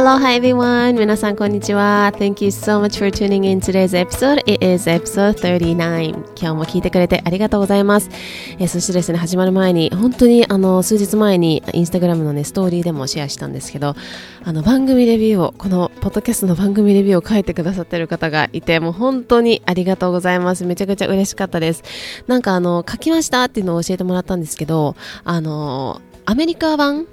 Aloha everyone! 皆さんこんにちは。 Thank you so much for tuning in today's episode. It is episode 39. 今日も聞いてくれてありがとうございます。そしてですね、始まる前に本当に数日前にインスタグラムのねストーリーでもシェアしたんですけど、番組レビューをこのポッドキャストの番組レビューを書いてくださってる方がいて、もう本当にありがとうございます。めちゃくちゃ嬉しかったです。なんか書きましたっていうのを教えてもらったんですけど、アメリカ版、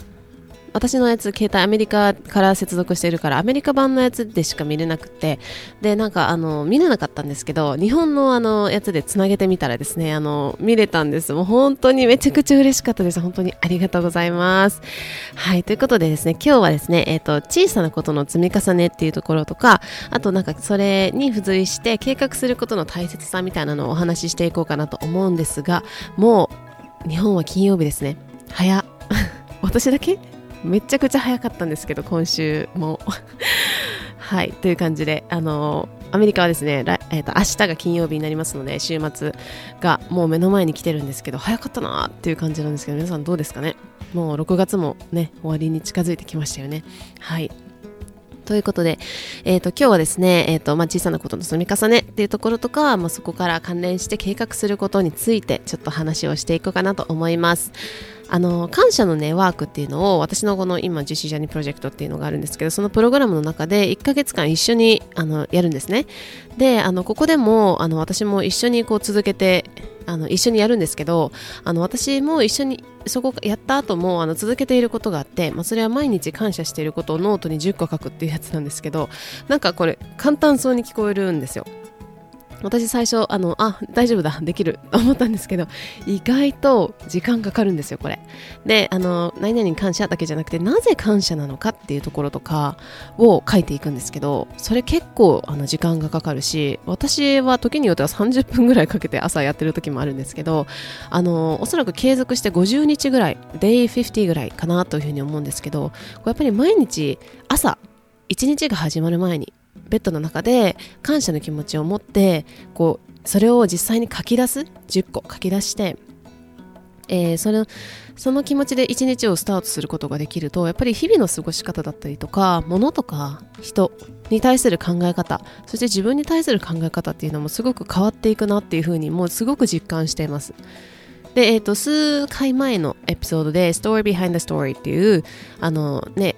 私のやつ携帯アメリカから接続してるからアメリカ版のやつでしか見れなくて、でなんか見れなかったんですけど、日本のやつでつなげてみたらですね、見れたんです。もう本当にめちゃくちゃ嬉しかったです。本当にありがとうございます。はい、ということでですね、今日はですね、小さなことの積み重ねっていうところとか、あとなんかそれに付随して計画することの大切さみたいなのをお話ししていこうかなと思うんですが、もう日本は金曜日ですね。早っ私だけめちゃくちゃ早かったんですけど、今週もはいという感じで、アメリカはですね、明日が金曜日になりますので、週末がもう目の前に来てるんですけど、早かったなーっていう感じなんですけど、皆さんどうですかね。もう6月もね、終わりに近づいてきましたよね。はい、ということで、今日はですね、小さなことの積み重ねっていうところとか、そこから関連して計画することについてちょっと話をしていこうかなと思います。感謝のねワークっていうのを、私のこの今ジュシージャニープロジェクトっていうのがあるんですけど、そのプログラムの中で1ヶ月間一緒にやるんですね。でここでも私も一緒にこう続けて一緒にやるんですけど、私も一緒にそこやった後も続けていることがあって、それは毎日感謝していることをノートに10個書くっていうやつなんですけど、なんかこれ簡単そうに聞こえるんですよ。私最初大丈夫だ、できると思ったんですけど、意外と時間かかるんですよこれで。何々に感謝だけじゃなくて、なぜ感謝なのかっていうところとかを書いていくんですけど、それ結構時間がかかるし、私は時によっては30分ぐらいかけて朝やってる時もあるんですけど、おそらく継続して50日ぐらい、Day 50ぐらいかなというふうに思うんですけど、やっぱり毎日朝1日が始まる前にベッドの中で感謝の気持ちを持って、こうそれを実際に書き出す、10個書き出して、その気持ちで一日をスタートすることができると、やっぱり日々の過ごし方だったりとか、物とか人に対する考え方、そして自分に対する考え方っていうのもすごく変わっていくなっていうふうにもうすごく実感しています。で数回前のエピソードで Story Behind the Story っていうポッ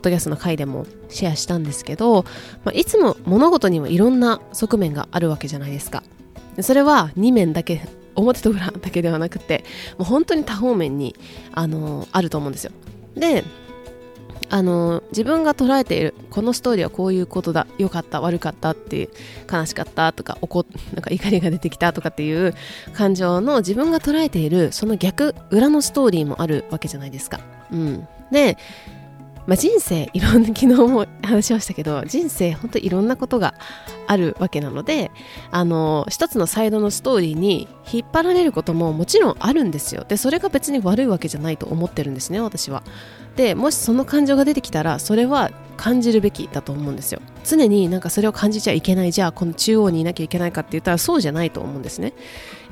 ドキャストの回でもシェアしたんですけど、いつも物事にはいろんな側面があるわけじゃないですか。それは2面だけ、表と裏だけではなくて、もう本当に多方面にあると思うんですよ。で自分が捉えているこのストーリーはこういうことだ、良かった、悪かったっていう、悲しかったとか、なんか怒りが出てきたとかっていう感情の、自分が捉えているその逆、裏のストーリーもあるわけじゃないですか。で人生いろんな、昨日も話しましたけど、人生本当にいろんなことがあるわけなので、一つのサイドのストーリーに引っ張られることももちろんあるんですよ。でそれが別に悪いわけじゃないと思ってるんですね、私は。でもしその感情が出てきたら、それは感じるべきだと思うんですよ。常になんかそれを感じちゃいけない、じゃあこの中央にいなきゃいけないかって言ったら、そうじゃないと思うんですね。や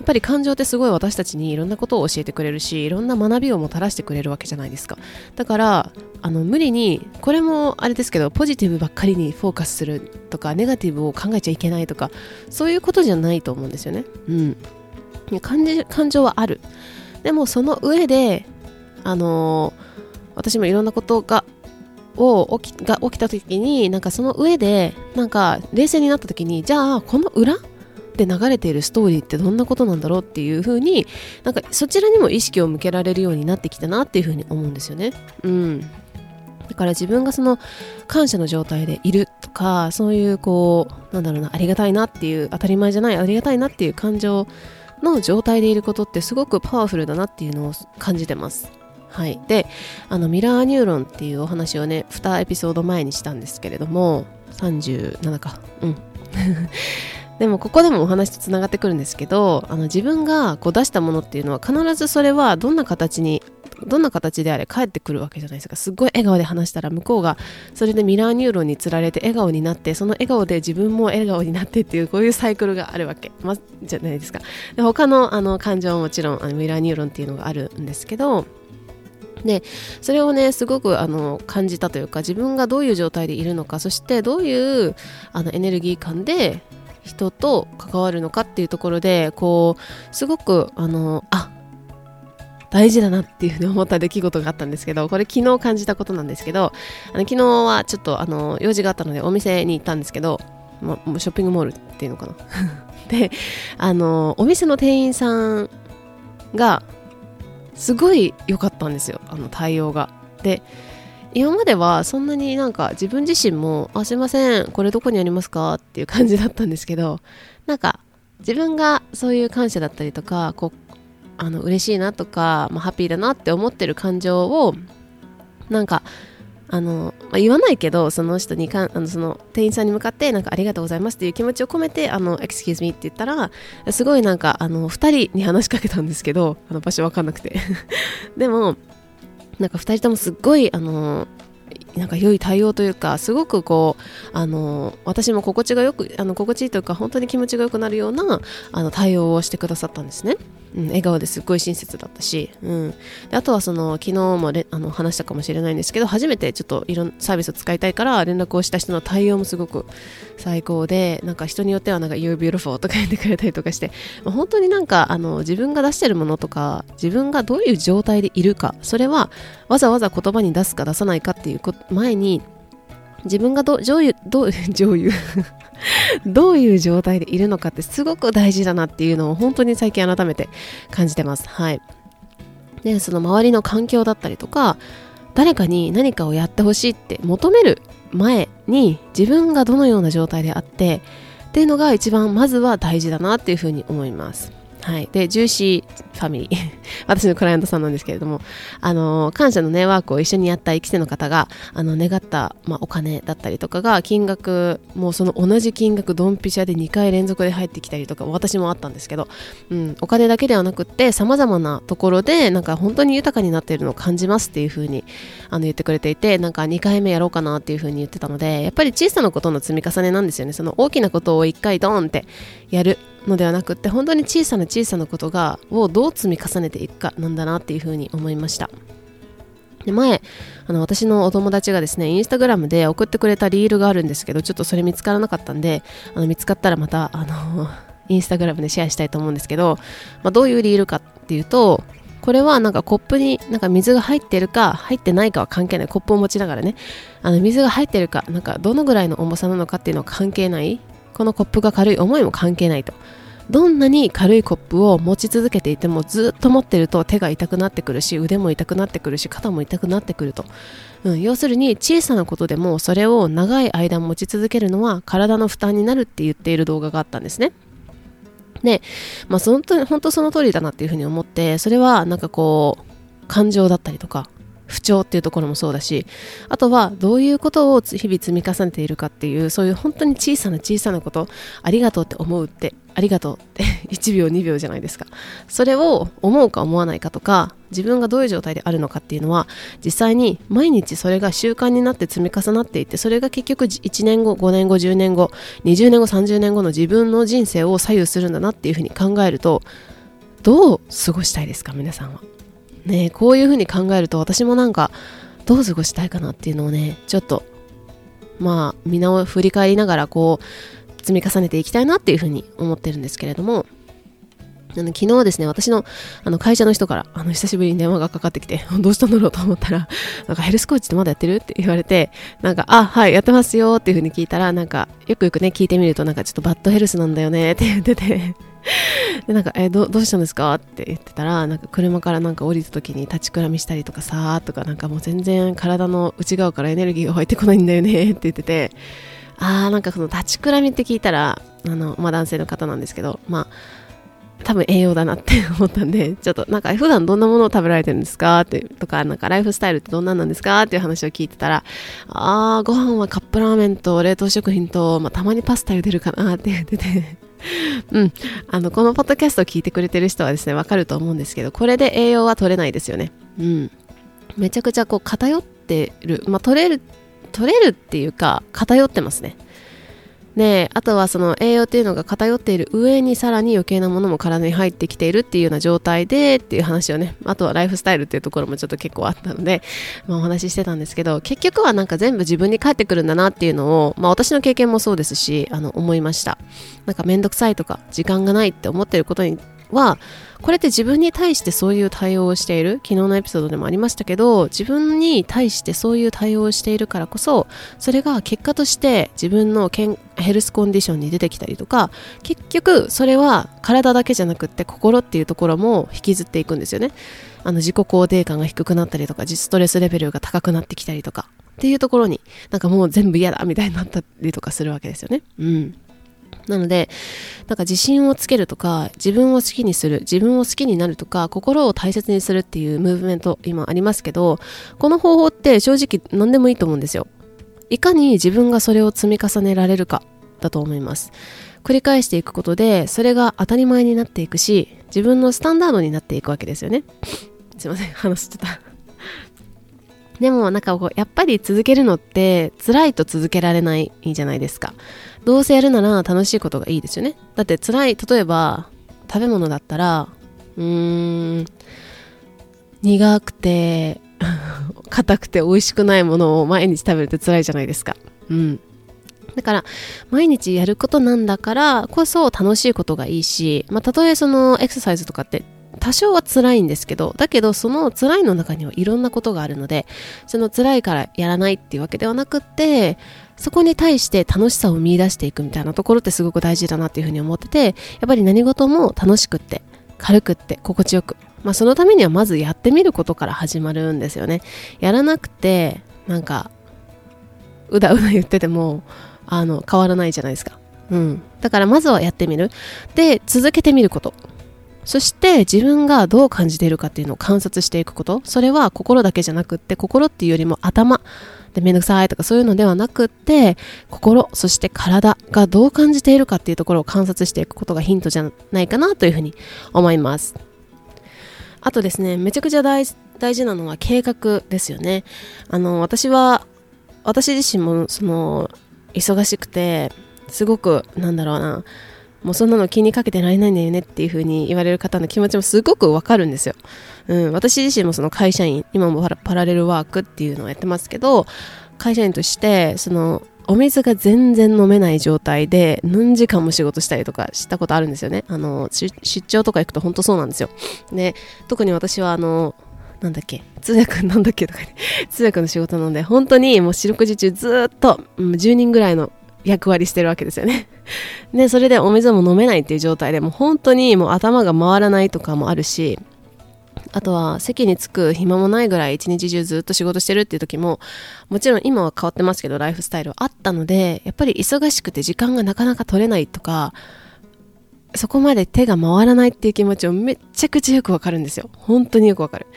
っぱり感情ってすごい私たちにいろんなことを教えてくれるし、いろんな学びをもたらしてくれるわけじゃないですか。だから無理に、これもあれですけど、ポジティブばっかりにフォーカスするとか、ネガティブを考えちゃいけないとか、そういうことじゃないと思うんですよね。感情はある。でもその上で私もいろんなことが起きた時に、なんかその上でなんか冷静になった時に、じゃあこの裏で流れているストーリーってどんなことなんだろうっていう風に、なんかそちらにも意識を向けられるようになってきたなっていう風に思うんですよね。だから自分がその感謝の状態でいるとか、そういうこうなんだろうな、ありがたいなっていう、当たり前じゃないありがたいなっていう感情の状態でいることってすごくパワフルだなっていうのを感じてます。はい。でミラーニューロンっていうお話をね、2エピソード前にしたんですけれども、37かでもここでもお話とつながってくるんですけど、自分がこう出したものっていうのは、必ずそれはどんな形であれ返ってくるわけじゃないですか。すっごい笑顔で話したら、向こうがそれでミラーニューロンにつられて笑顔になって、その笑顔で自分も笑顔になってっていう、こういうサイクルがあるわけ、じゃないですか。で他の感情ももちろんミラーニューロンっていうのがあるんですけど、でそれをねすごく感じたというか、自分がどういう状態でいるのか、そしてどういうエネルギー感で人と関わるのかっていうところで、こうすごく大事だなっていうふうに思った出来事があったんですけど、これ昨日感じたことなんですけど、昨日はちょっと用事があったのでお店に行ったんですけど、ショッピングモールっていうのかなでお店の店員さんがすごい良かったんですよ、対応が。で今まではそんなになんか自分自身もすいませんこれどこにありますかっていう感じだったんですけど、なんか自分がそういう感謝だったりとか、こう嬉しいなとか、ハッピーだなって思ってる感情をなんか言わないけど、その人にその店員さんに向かってなんかありがとうございますっていう気持ちを込めてexcuse me って言ったら、すごいなんか2人に話しかけたんですけど、場所わかんなくてでもなんか2人ともすっごいなんか良い対応というか、すごくこう私も心地がよく心地いいというか、本当に気持ちが良くなるような対応をしてくださったんですね、笑顔ですっごい親切だったし、であとはその昨日も話したかもしれないんですけど、初めてちょっといろんなサービスを使いたいから連絡をした人の対応もすごく最高で、なんか人によってはなんか You're beautiful とか言ってくれたりとかして、本当になんか自分が出してるものとか、自分がどういう状態でいるか、それはわざわざ言葉に出すか出さないかっていう前に、自分がどういう状態でいるのかってすごく大事だなっていうのを本当に最近改めて感じてます。はい。で、その周りの環境だったりとか、誰かに何かをやってほしいって求める前に、自分がどのような状態であってっていうのが一番まずは大事だなっていうふうに思います。はい、でジューシーファミリー私のクライアントさんなんですけれども、感謝のねワークを一緒にやった1期生の方が願った、お金だったりとかが金額もうその同じ金額ドンピシャで2回連続で入ってきたりとか、私もあったんですけど、お金だけではなくって様々なところでなんか本当に豊かになっているのを感じますっていう風に言ってくれていて、なんか2回目やろうかなっていう風に言ってたので、やっぱり小さなことの積み重ねなんですよね。その大きなことを1回ドーンってやるのではなくって、本当に小さなことをどう積み重ねていくかなんだなっていうふうに思いました。で前私のお友達がですね、インスタグラムで送ってくれたリールがあるんですけど、ちょっとそれ見つからなかったんで、見つかったらまたインスタグラムでシェアしたいと思うんですけど、どういうリールかっていうと、これはなんかコップになんか水が入ってるか入ってないかは関係ない、コップを持ちながらね、水が入ってるかなんかどのぐらいの重さなのかっていうのは関係ない、このコップが軽い重いも関係ないと。どんなに軽いコップを持ち続けていても、ずっと持ってると手が痛くなってくるし、腕も痛くなってくるし、肩も痛くなってくると、要するに小さなことでもそれを長い間持ち続けるのは体の負担になるって言っている動画があったんですね。で、本当その通りだなっていうふうに思って、それはなんかこう感情だったりとか不調っていうところもそうだし、あとはどういうことを日々積み重ねているかっていう、そういう本当に小さなこと、ありがとうって思うって、ありがとうって1秒2秒じゃないですか。それを思うか思わないかとか、自分がどういう状態であるのかっていうのは、実際に毎日それが習慣になって積み重なっていって、それが結局1年後5年後10年後20年後30年後の自分の人生を左右するんだなっていうふうに考えると、どう過ごしたいですか皆さんはね。こういう風に考えると、私もなんかどう過ごしたいかなっていうのをね、ちょっとみんなを振り返りながらこう積み重ねていきたいなっていう風に思ってるんですけれども、昨日ですね、私の会社の人から久しぶりに電話がかかってきてどうしたんだろうと思ったら、なんかヘルスコーチってまだやってるって言われて、なんかはいやってますよっていう風に聞いたら、なんかよくね聞いてみると、なんかちょっとバッドヘルスなんだよねって言っててでなんかどうしたんですかって言ってたら、なんか車からなんか降りた時に立ちくらみしたりとかさーとか、なんかもう全然体の内側からエネルギーが湧いてこないんだよねって言ってて、なんかその立ちくらみって聞いたら男性の方なんですけど、多分栄養だなって思ったんで、ちょっとなんか普段どんなものを食べられてるんですかってとか、なんかライフスタイルってどんなんなんですかっていう話を聞いてたら、ご飯はカップラーメンと冷凍食品と、たまにパスタ茹でるかなって言っててこのポッドキャストを聞いてくれてる人はですね、わかると思うんですけど、これで栄養は取れないですよね。めちゃくちゃこう偏ってる、取れるっていうか偏ってますね。で、あとはその栄養っていうのが偏っている上にさらに余計なものも体に入ってきているっていうような状態でっていう話をね、あとはライフスタイルっていうところもちょっと結構あったので、まあ、お話ししてたんですけど、結局はなんか全部自分に返ってくるんだなっていうのを、まあ、私の経験もそうですし思いました。なんかめんどくさいとか時間がないって思ってることには、これって自分に対してそういう対応をしている、昨日のエピソードでもありましたけど、自分に対してそういう対応をしているからこそ、それが結果として自分のヘルスコンディションに出てきたりとか、結局それは体だけじゃなくって心っていうところも引きずっていくんですよね。自己肯定感が低くなったりとか、ストレスレベルが高くなってきたりとかっていうところに、なんかもう全部嫌だみたいになったりとかするわけですよね。なので、なんか自信をつけるとか、自分を好きにする、自分を好きになるとか、心を大切にするっていうムーブメント今ありますけど、この方法って正直何でもいいと思うんですよ。いかに自分がそれを積み重ねられるかだと思います。繰り返していくことで、それが当たり前になっていくし、自分のスタンダードになっていくわけですよね。すいません、話してた。でもなんかやっぱり続けるのって辛いと続けられないじゃないですか。どうせやるなら楽しいことがいいですよね。だって辛い、例えば食べ物だったら苦くて硬くて美味しくないものを毎日食べるって辛いじゃないですか。だから毎日やることなんだからこそ楽しいことがいいし、まあ、たとえそのエクササイズとかって多少は辛いんですけど、だけどその辛いの中にはいろんなことがあるので、その辛いからやらないっていうわけではなくって、そこに対して楽しさを見出していくみたいなところってすごく大事だなっていうふうに思ってて、やっぱり何事も楽しくって軽くって心地よく、まあ、そのためにはまずやってみることから始まるんですよね。やらなくてなんかうだうだ言ってても変わらないじゃないですか。だからまずはやってみる、で続けてみること、そして自分がどう感じているかっていうのを観察していくこと。それは心だけじゃなくって、心っていうよりも頭でめんどくさいとかそういうのではなくって、心そして体がどう感じているかっていうところを観察していくことがヒントじゃないかなというふうに思います。あとですね、めちゃくちゃ大事なのは計画ですよね。私自身もその忙しくて、すごくもうそんなの気にかけてられないんだよねっていう風に言われる方の気持ちもすごくわかるんですよ。私自身もその会社員、今もパラレルワークっていうのをやってますけど、会社員としてそのお水が全然飲めない状態で何時間も仕事したりとかしたことあるんですよね。出張とか行くと本当そうなんですよ。で、特に私は通訳の仕事なので、本当にもう四六時中ずっと10人ぐらいの役割してるわけですよね。で、それでお水も飲めないっていう状態で、もう本当にもう頭が回らないとかもあるし、あとは席に着く暇もないぐらい一日中ずっと仕事してるっていう時も、もちろん今は変わってますけど、ライフスタイルはあったので、やっぱり忙しくて時間がなかなか取れないとか、そこまで手が回らないっていう気持ちをめちゃくちゃよくわかるんですよ。本当によくわかる。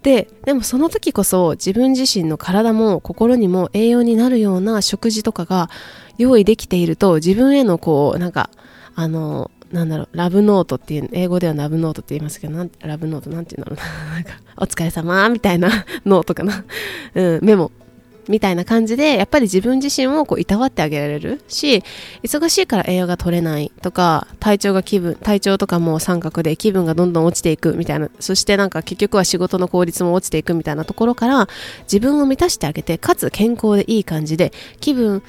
でもその時こそ自分自身の体も心にも栄養になるような食事とかが用意できていると、自分へのラブノートっていう、英語ではラブノートって言いますけど、ラブノートなんて言うんだろうな、なんかお疲れ様みたいなノートかな、メモみたいな感じで、やっぱり自分自身をいたわってあげられるし、忙しいから栄養が取れないとか、体調とかも三角で気分がどんどん落ちていくみたいな、そしてなんか結局は仕事の効率も落ちていくみたいなところから、自分を満たしてあげて、かつ健康でいい感じで、気分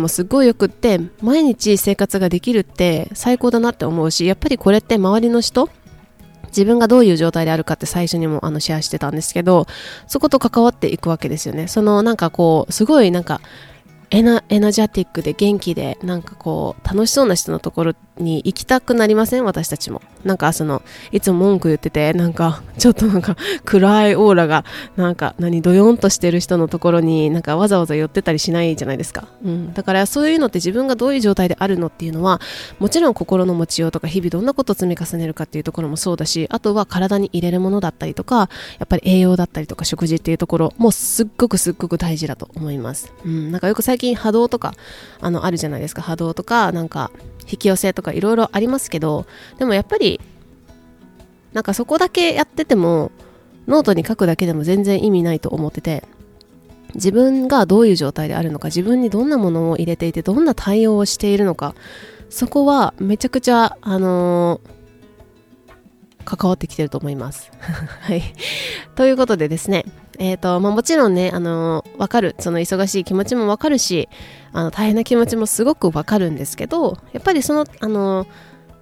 もすごいよくって、毎日生活ができるって最高だなって思うし、やっぱりこれって周りの人、自分がどういう状態であるかって最初にもシェアしてたんですけど、そこと関わっていくわけですよね。すごいエナジェティックで元気で楽しそうな人のところに行きたくなりません？私たちもいつも文句言ってて、ちょっと暗いオーラがドヨンとしてる人のところにわざわざ寄ってたりしないじゃないですか。だからそういうのって、自分がどういう状態であるのっていうのは、もちろん心の持ちようとか、日々どんなことを積み重ねるかっていうところもそうだし、あとは体に入れるものだったりとか、やっぱり栄養だったりとか食事っていうところもすっごく大事だと思います。よく最近波動とかあるじゃないですか。波動とか引き寄せとかいろいろありますけど、でもやっぱりそこだけやってても、ノートに書くだけでも全然意味ないと思ってて、自分がどういう状態であるのか、自分にどんなものを入れていて、どんな対応をしているのか、そこはめちゃくちゃ関わってきてると思いますはい。ということでですね、もちろんね、わかる、その忙しい気持ちもわかるし、大変な気持ちもすごくわかるんですけど、やっぱりその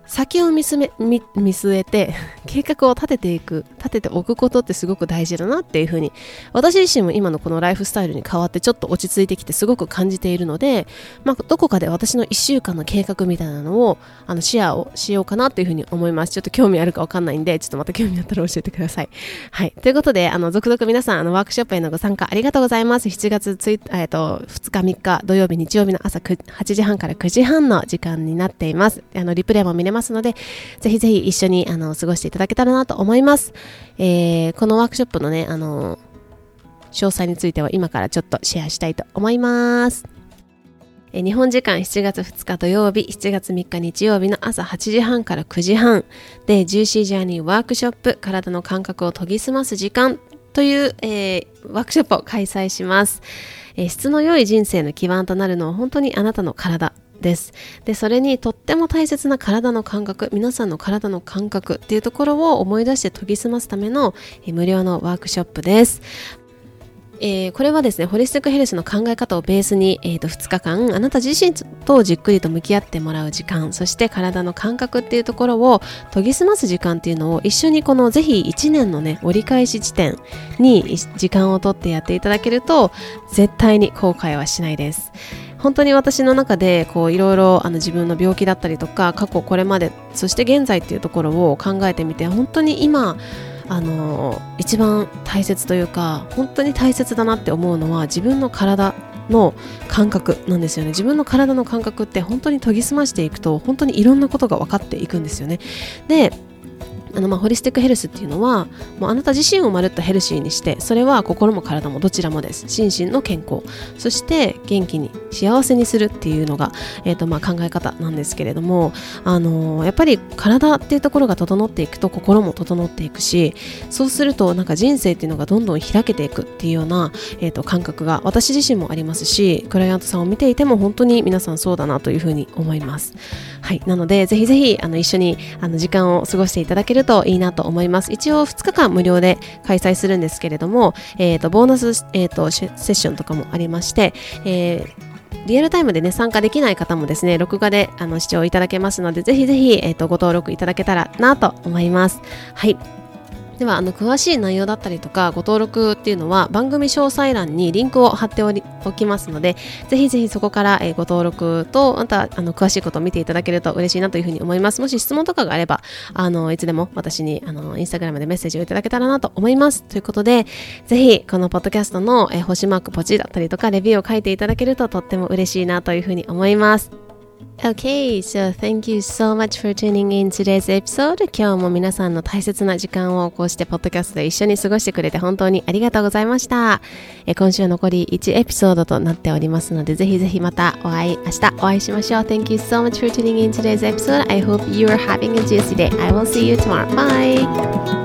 先を見据えて計画を立てておくことってすごく大事だなっていうふうに、私自身も今のこのライフスタイルに変わってちょっと落ち着いてきてすごく感じているので、どこかで私の1週間の計画みたいなのをシェアをしようかなっていうふうに思います。ちょっと興味あるかわかんないんで、ちょっとまた興味あったら教えてください。はい。ということで、続々皆さんワークショップへのご参加ありがとうございます。7月2日3日土曜日日曜日の朝8時半から9時半の時間になっています。リプレイも見れますので、ぜひぜひ一緒に過ごしていただけたらなと思います。このワークショップのね、詳細については今からちょっとシェアしたいと思います。日本時間7月2日土曜日、7月3日日曜日の朝8時半から9時半で、ジューシージャーニーワークショップ、体の感覚を研ぎ澄ます時間という、ワークショップを開催します。質の良い人生の基盤となるのは本当にあなたの体です。で、それにとっても大切な体の感覚、皆さんの体の感覚っていうところを思い出して研ぎ澄ますための無料のワークショップです。これはですね、ホリスティックヘルスの考え方をベースに、2日間あなた自身とじっくりと向き合ってもらう時間、そして体の感覚っていうところを研ぎ澄ます時間っていうのを一緒にぜひ1年のね、折り返し地点に時間をとってやっていただけると絶対に後悔はしないです。本当に私の中でいろいろ自分の病気だったりとか、過去これまで、そして現在っていうところを考えてみて、本当に今一番大切というか、本当に大切だなって思うのは自分の体の感覚なんですよね。自分の体の感覚って本当に研ぎ澄ましていくと、本当にいろんなことが分かっていくんですよね。でホリスティックヘルスっていうのは、もうあなた自身をまるっとヘルシーにして、それは心も体もどちらもです。心身の健康、そして元気に幸せにするっていうのが、考え方なんですけれども、やっぱり体っていうところが整っていくと心も整っていくし、そうすると人生っていうのがどんどん開けていくっていうような、感覚が私自身もありますし、クライアントさんを見ていても本当に皆さんそうだなというふうに思います。はい。なのでぜひぜひ一緒に時間を過ごしていただけるといいなと思います。一応2日間無料で開催するんですけれども、ボーナス、セッションとかもありまして、リアルタイムでね、参加できない方もですね、録画で視聴いただけますので、ぜひぜひ、ご登録いただけたらなと思います。はい。では詳しい内容だったりとかご登録っていうのは、番組詳細欄にリンクを貼っておきますので、ぜひぜひそこから、ご登録と、また詳しいことを見ていただけると嬉しいなというふうに思います。もし質問とかがあればいつでも私にインスタグラムでメッセージをいただけたらなと思います。ということで、ぜひこのポッドキャストの、星マークポチだったりとかレビューを書いていただけるととっても嬉しいなというふうに思います。Okay, so thank you so much for tuning in today's episode. 今日も皆さんの大切な時間をこうしてポッドキャストで一緒に過ごしてくれて本当にありがとうございました。今週は残り1エピソードとなっておりますので、ぜひぜひまた明日お会いしましょう。Thank you so much for tuning in today's episode. I hope you are having a juicy day. I will see you tomorrow. Bye!